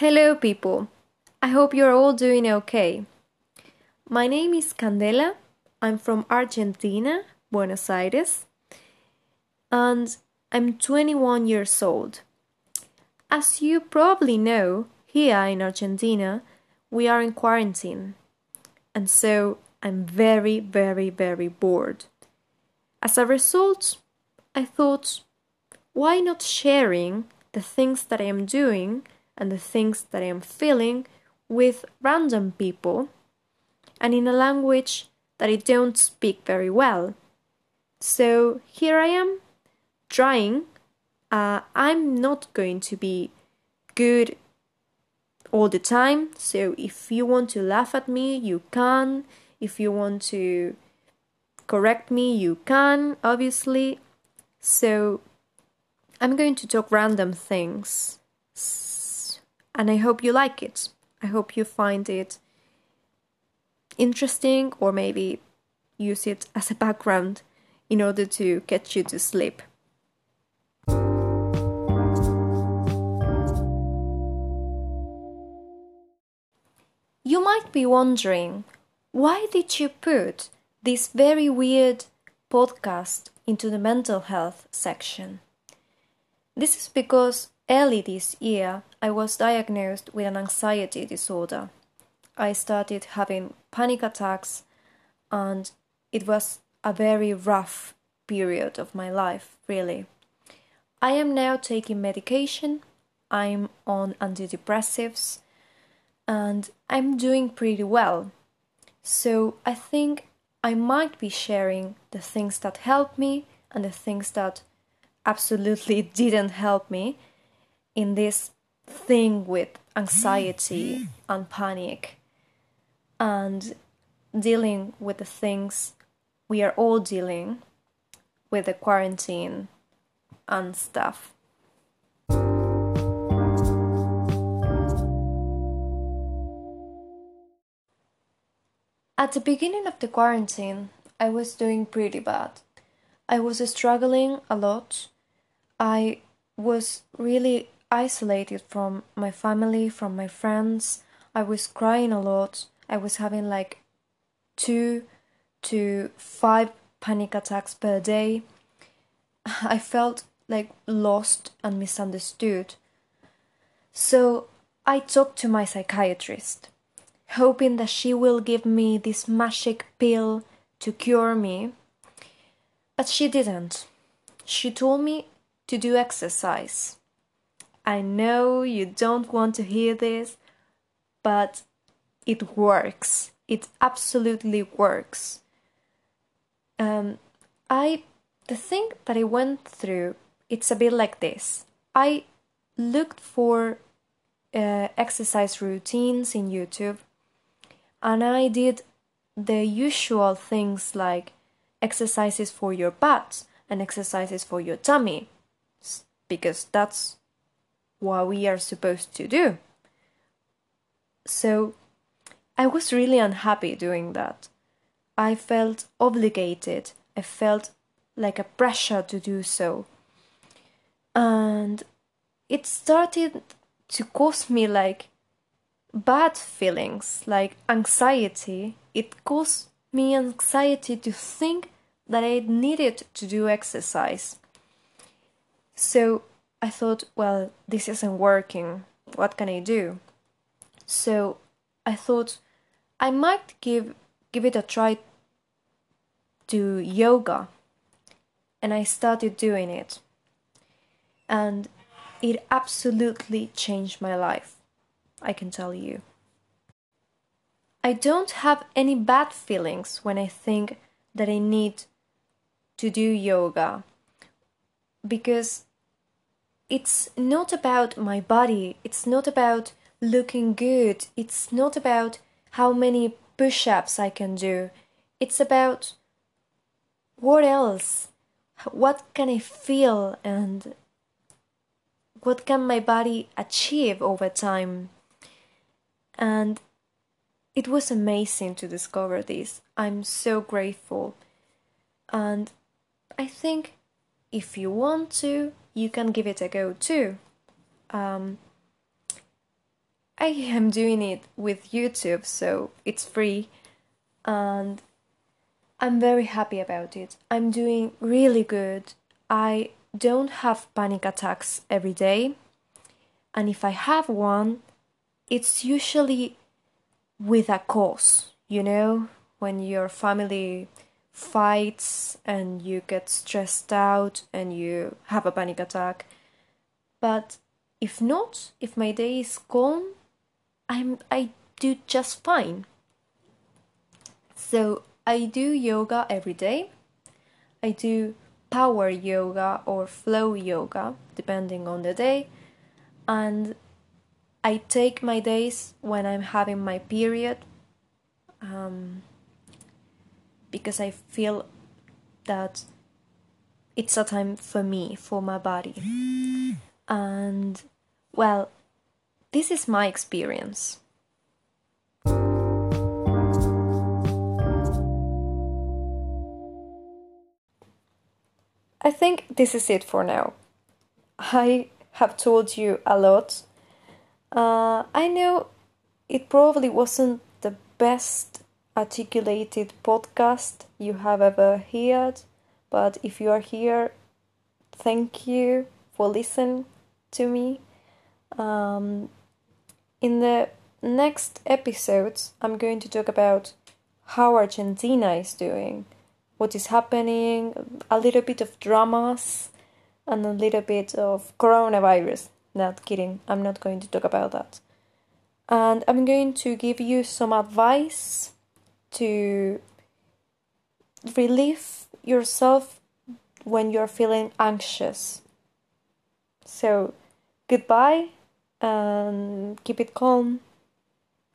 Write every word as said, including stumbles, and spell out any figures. Hello people, I hope you're all doing okay. My name is Candela, I'm from Argentina, Buenos Aires, and I'm twenty-one years old. As you probably know, here in Argentina, we are in quarantine, and so I'm very, very, very bored. As a result, I thought, why not sharing the things that I am doing and the things that I am feeling with random people and in a language that I don't speak very well. So here I am, trying. Uh, I'm not going to be good all the time, so if you want to laugh at me, you can. If you want to correct me, you can, obviously. So I'm going to talk random things. And I hope you like it. I hope you find it interesting, or maybe use it as a background in order to get you to sleep. You might be wondering, why did you put this very weird podcast into the mental health section? This is because early this year, I was diagnosed with an anxiety disorder. I started having panic attacks, and it was a very rough period of my life, really. I am now taking medication, I'm on antidepressants, and I'm doing pretty well. So I think I might be sharing the things that helped me and the things that absolutely didn't help me in this thing with anxiety and panic and dealing with the things we are all dealing with, the quarantine and stuff. At the beginning of the quarantine, I was doing pretty bad. I was struggling a lot. I was really isolated from my family, from my friends. I was crying a lot. I was having like two to five panic attacks per day. I felt like lost and misunderstood. So I talked to my psychiatrist, hoping that she will give me this magic pill to cure me. But she didn't. She told me to do exercise. I know you don't want to hear this, but it works. It absolutely works. Um, I, the thing that I went through, it's a bit like this. I looked for uh, exercise routines in YouTube, and I did the usual things like exercises for your butt and exercises for your tummy, because that's what we are supposed to do. So I was really unhappy doing that. I felt obligated. I felt like a pressure to do so. And it started to cause me like bad feelings, like anxiety. It caused me anxiety to think that I needed to do exercise. So I thought, well, this isn't working. What can I do? So I thought I might give give it a try to yoga. And I started doing it. And it absolutely changed my life, I can tell you. I don't have any bad feelings when I think that I need to do yoga, because it's not about my body, it's not about looking good, it's not about how many push-ups I can do, it's about what else, what can I feel and what can my body achieve over time. And it was amazing to discover this. I'm so grateful. And I think if you want to, you can give it a go too. Um, I am doing it with YouTube, so it's free, and I'm very happy about it. I'm doing really good. I don't have panic attacks every day, and if I have one, it's usually with a cause, you know, when your family fights and you get stressed out and you have a panic attack. But if not, if my day is calm, I'm, I do just fine. So I do yoga every day. I do power yoga or flow yoga, depending on the day. And I take my days when I'm having my period, um, because I feel that it's a time for me, for my body. And, well, this is my experience. I think this is it for now. I have told you a lot. Uh, I know it probably wasn't the best articulated podcast you have ever heard, but if you are here, thank you for listening to me. Um, in the next episodes, I'm going to talk about how Argentina is doing, what is happening, a little bit of dramas, and a little bit of coronavirus. Not kidding, I'm not going to talk about that. And I'm going to give you some advice to relieve yourself when you're feeling anxious. So, goodbye, and keep it calm.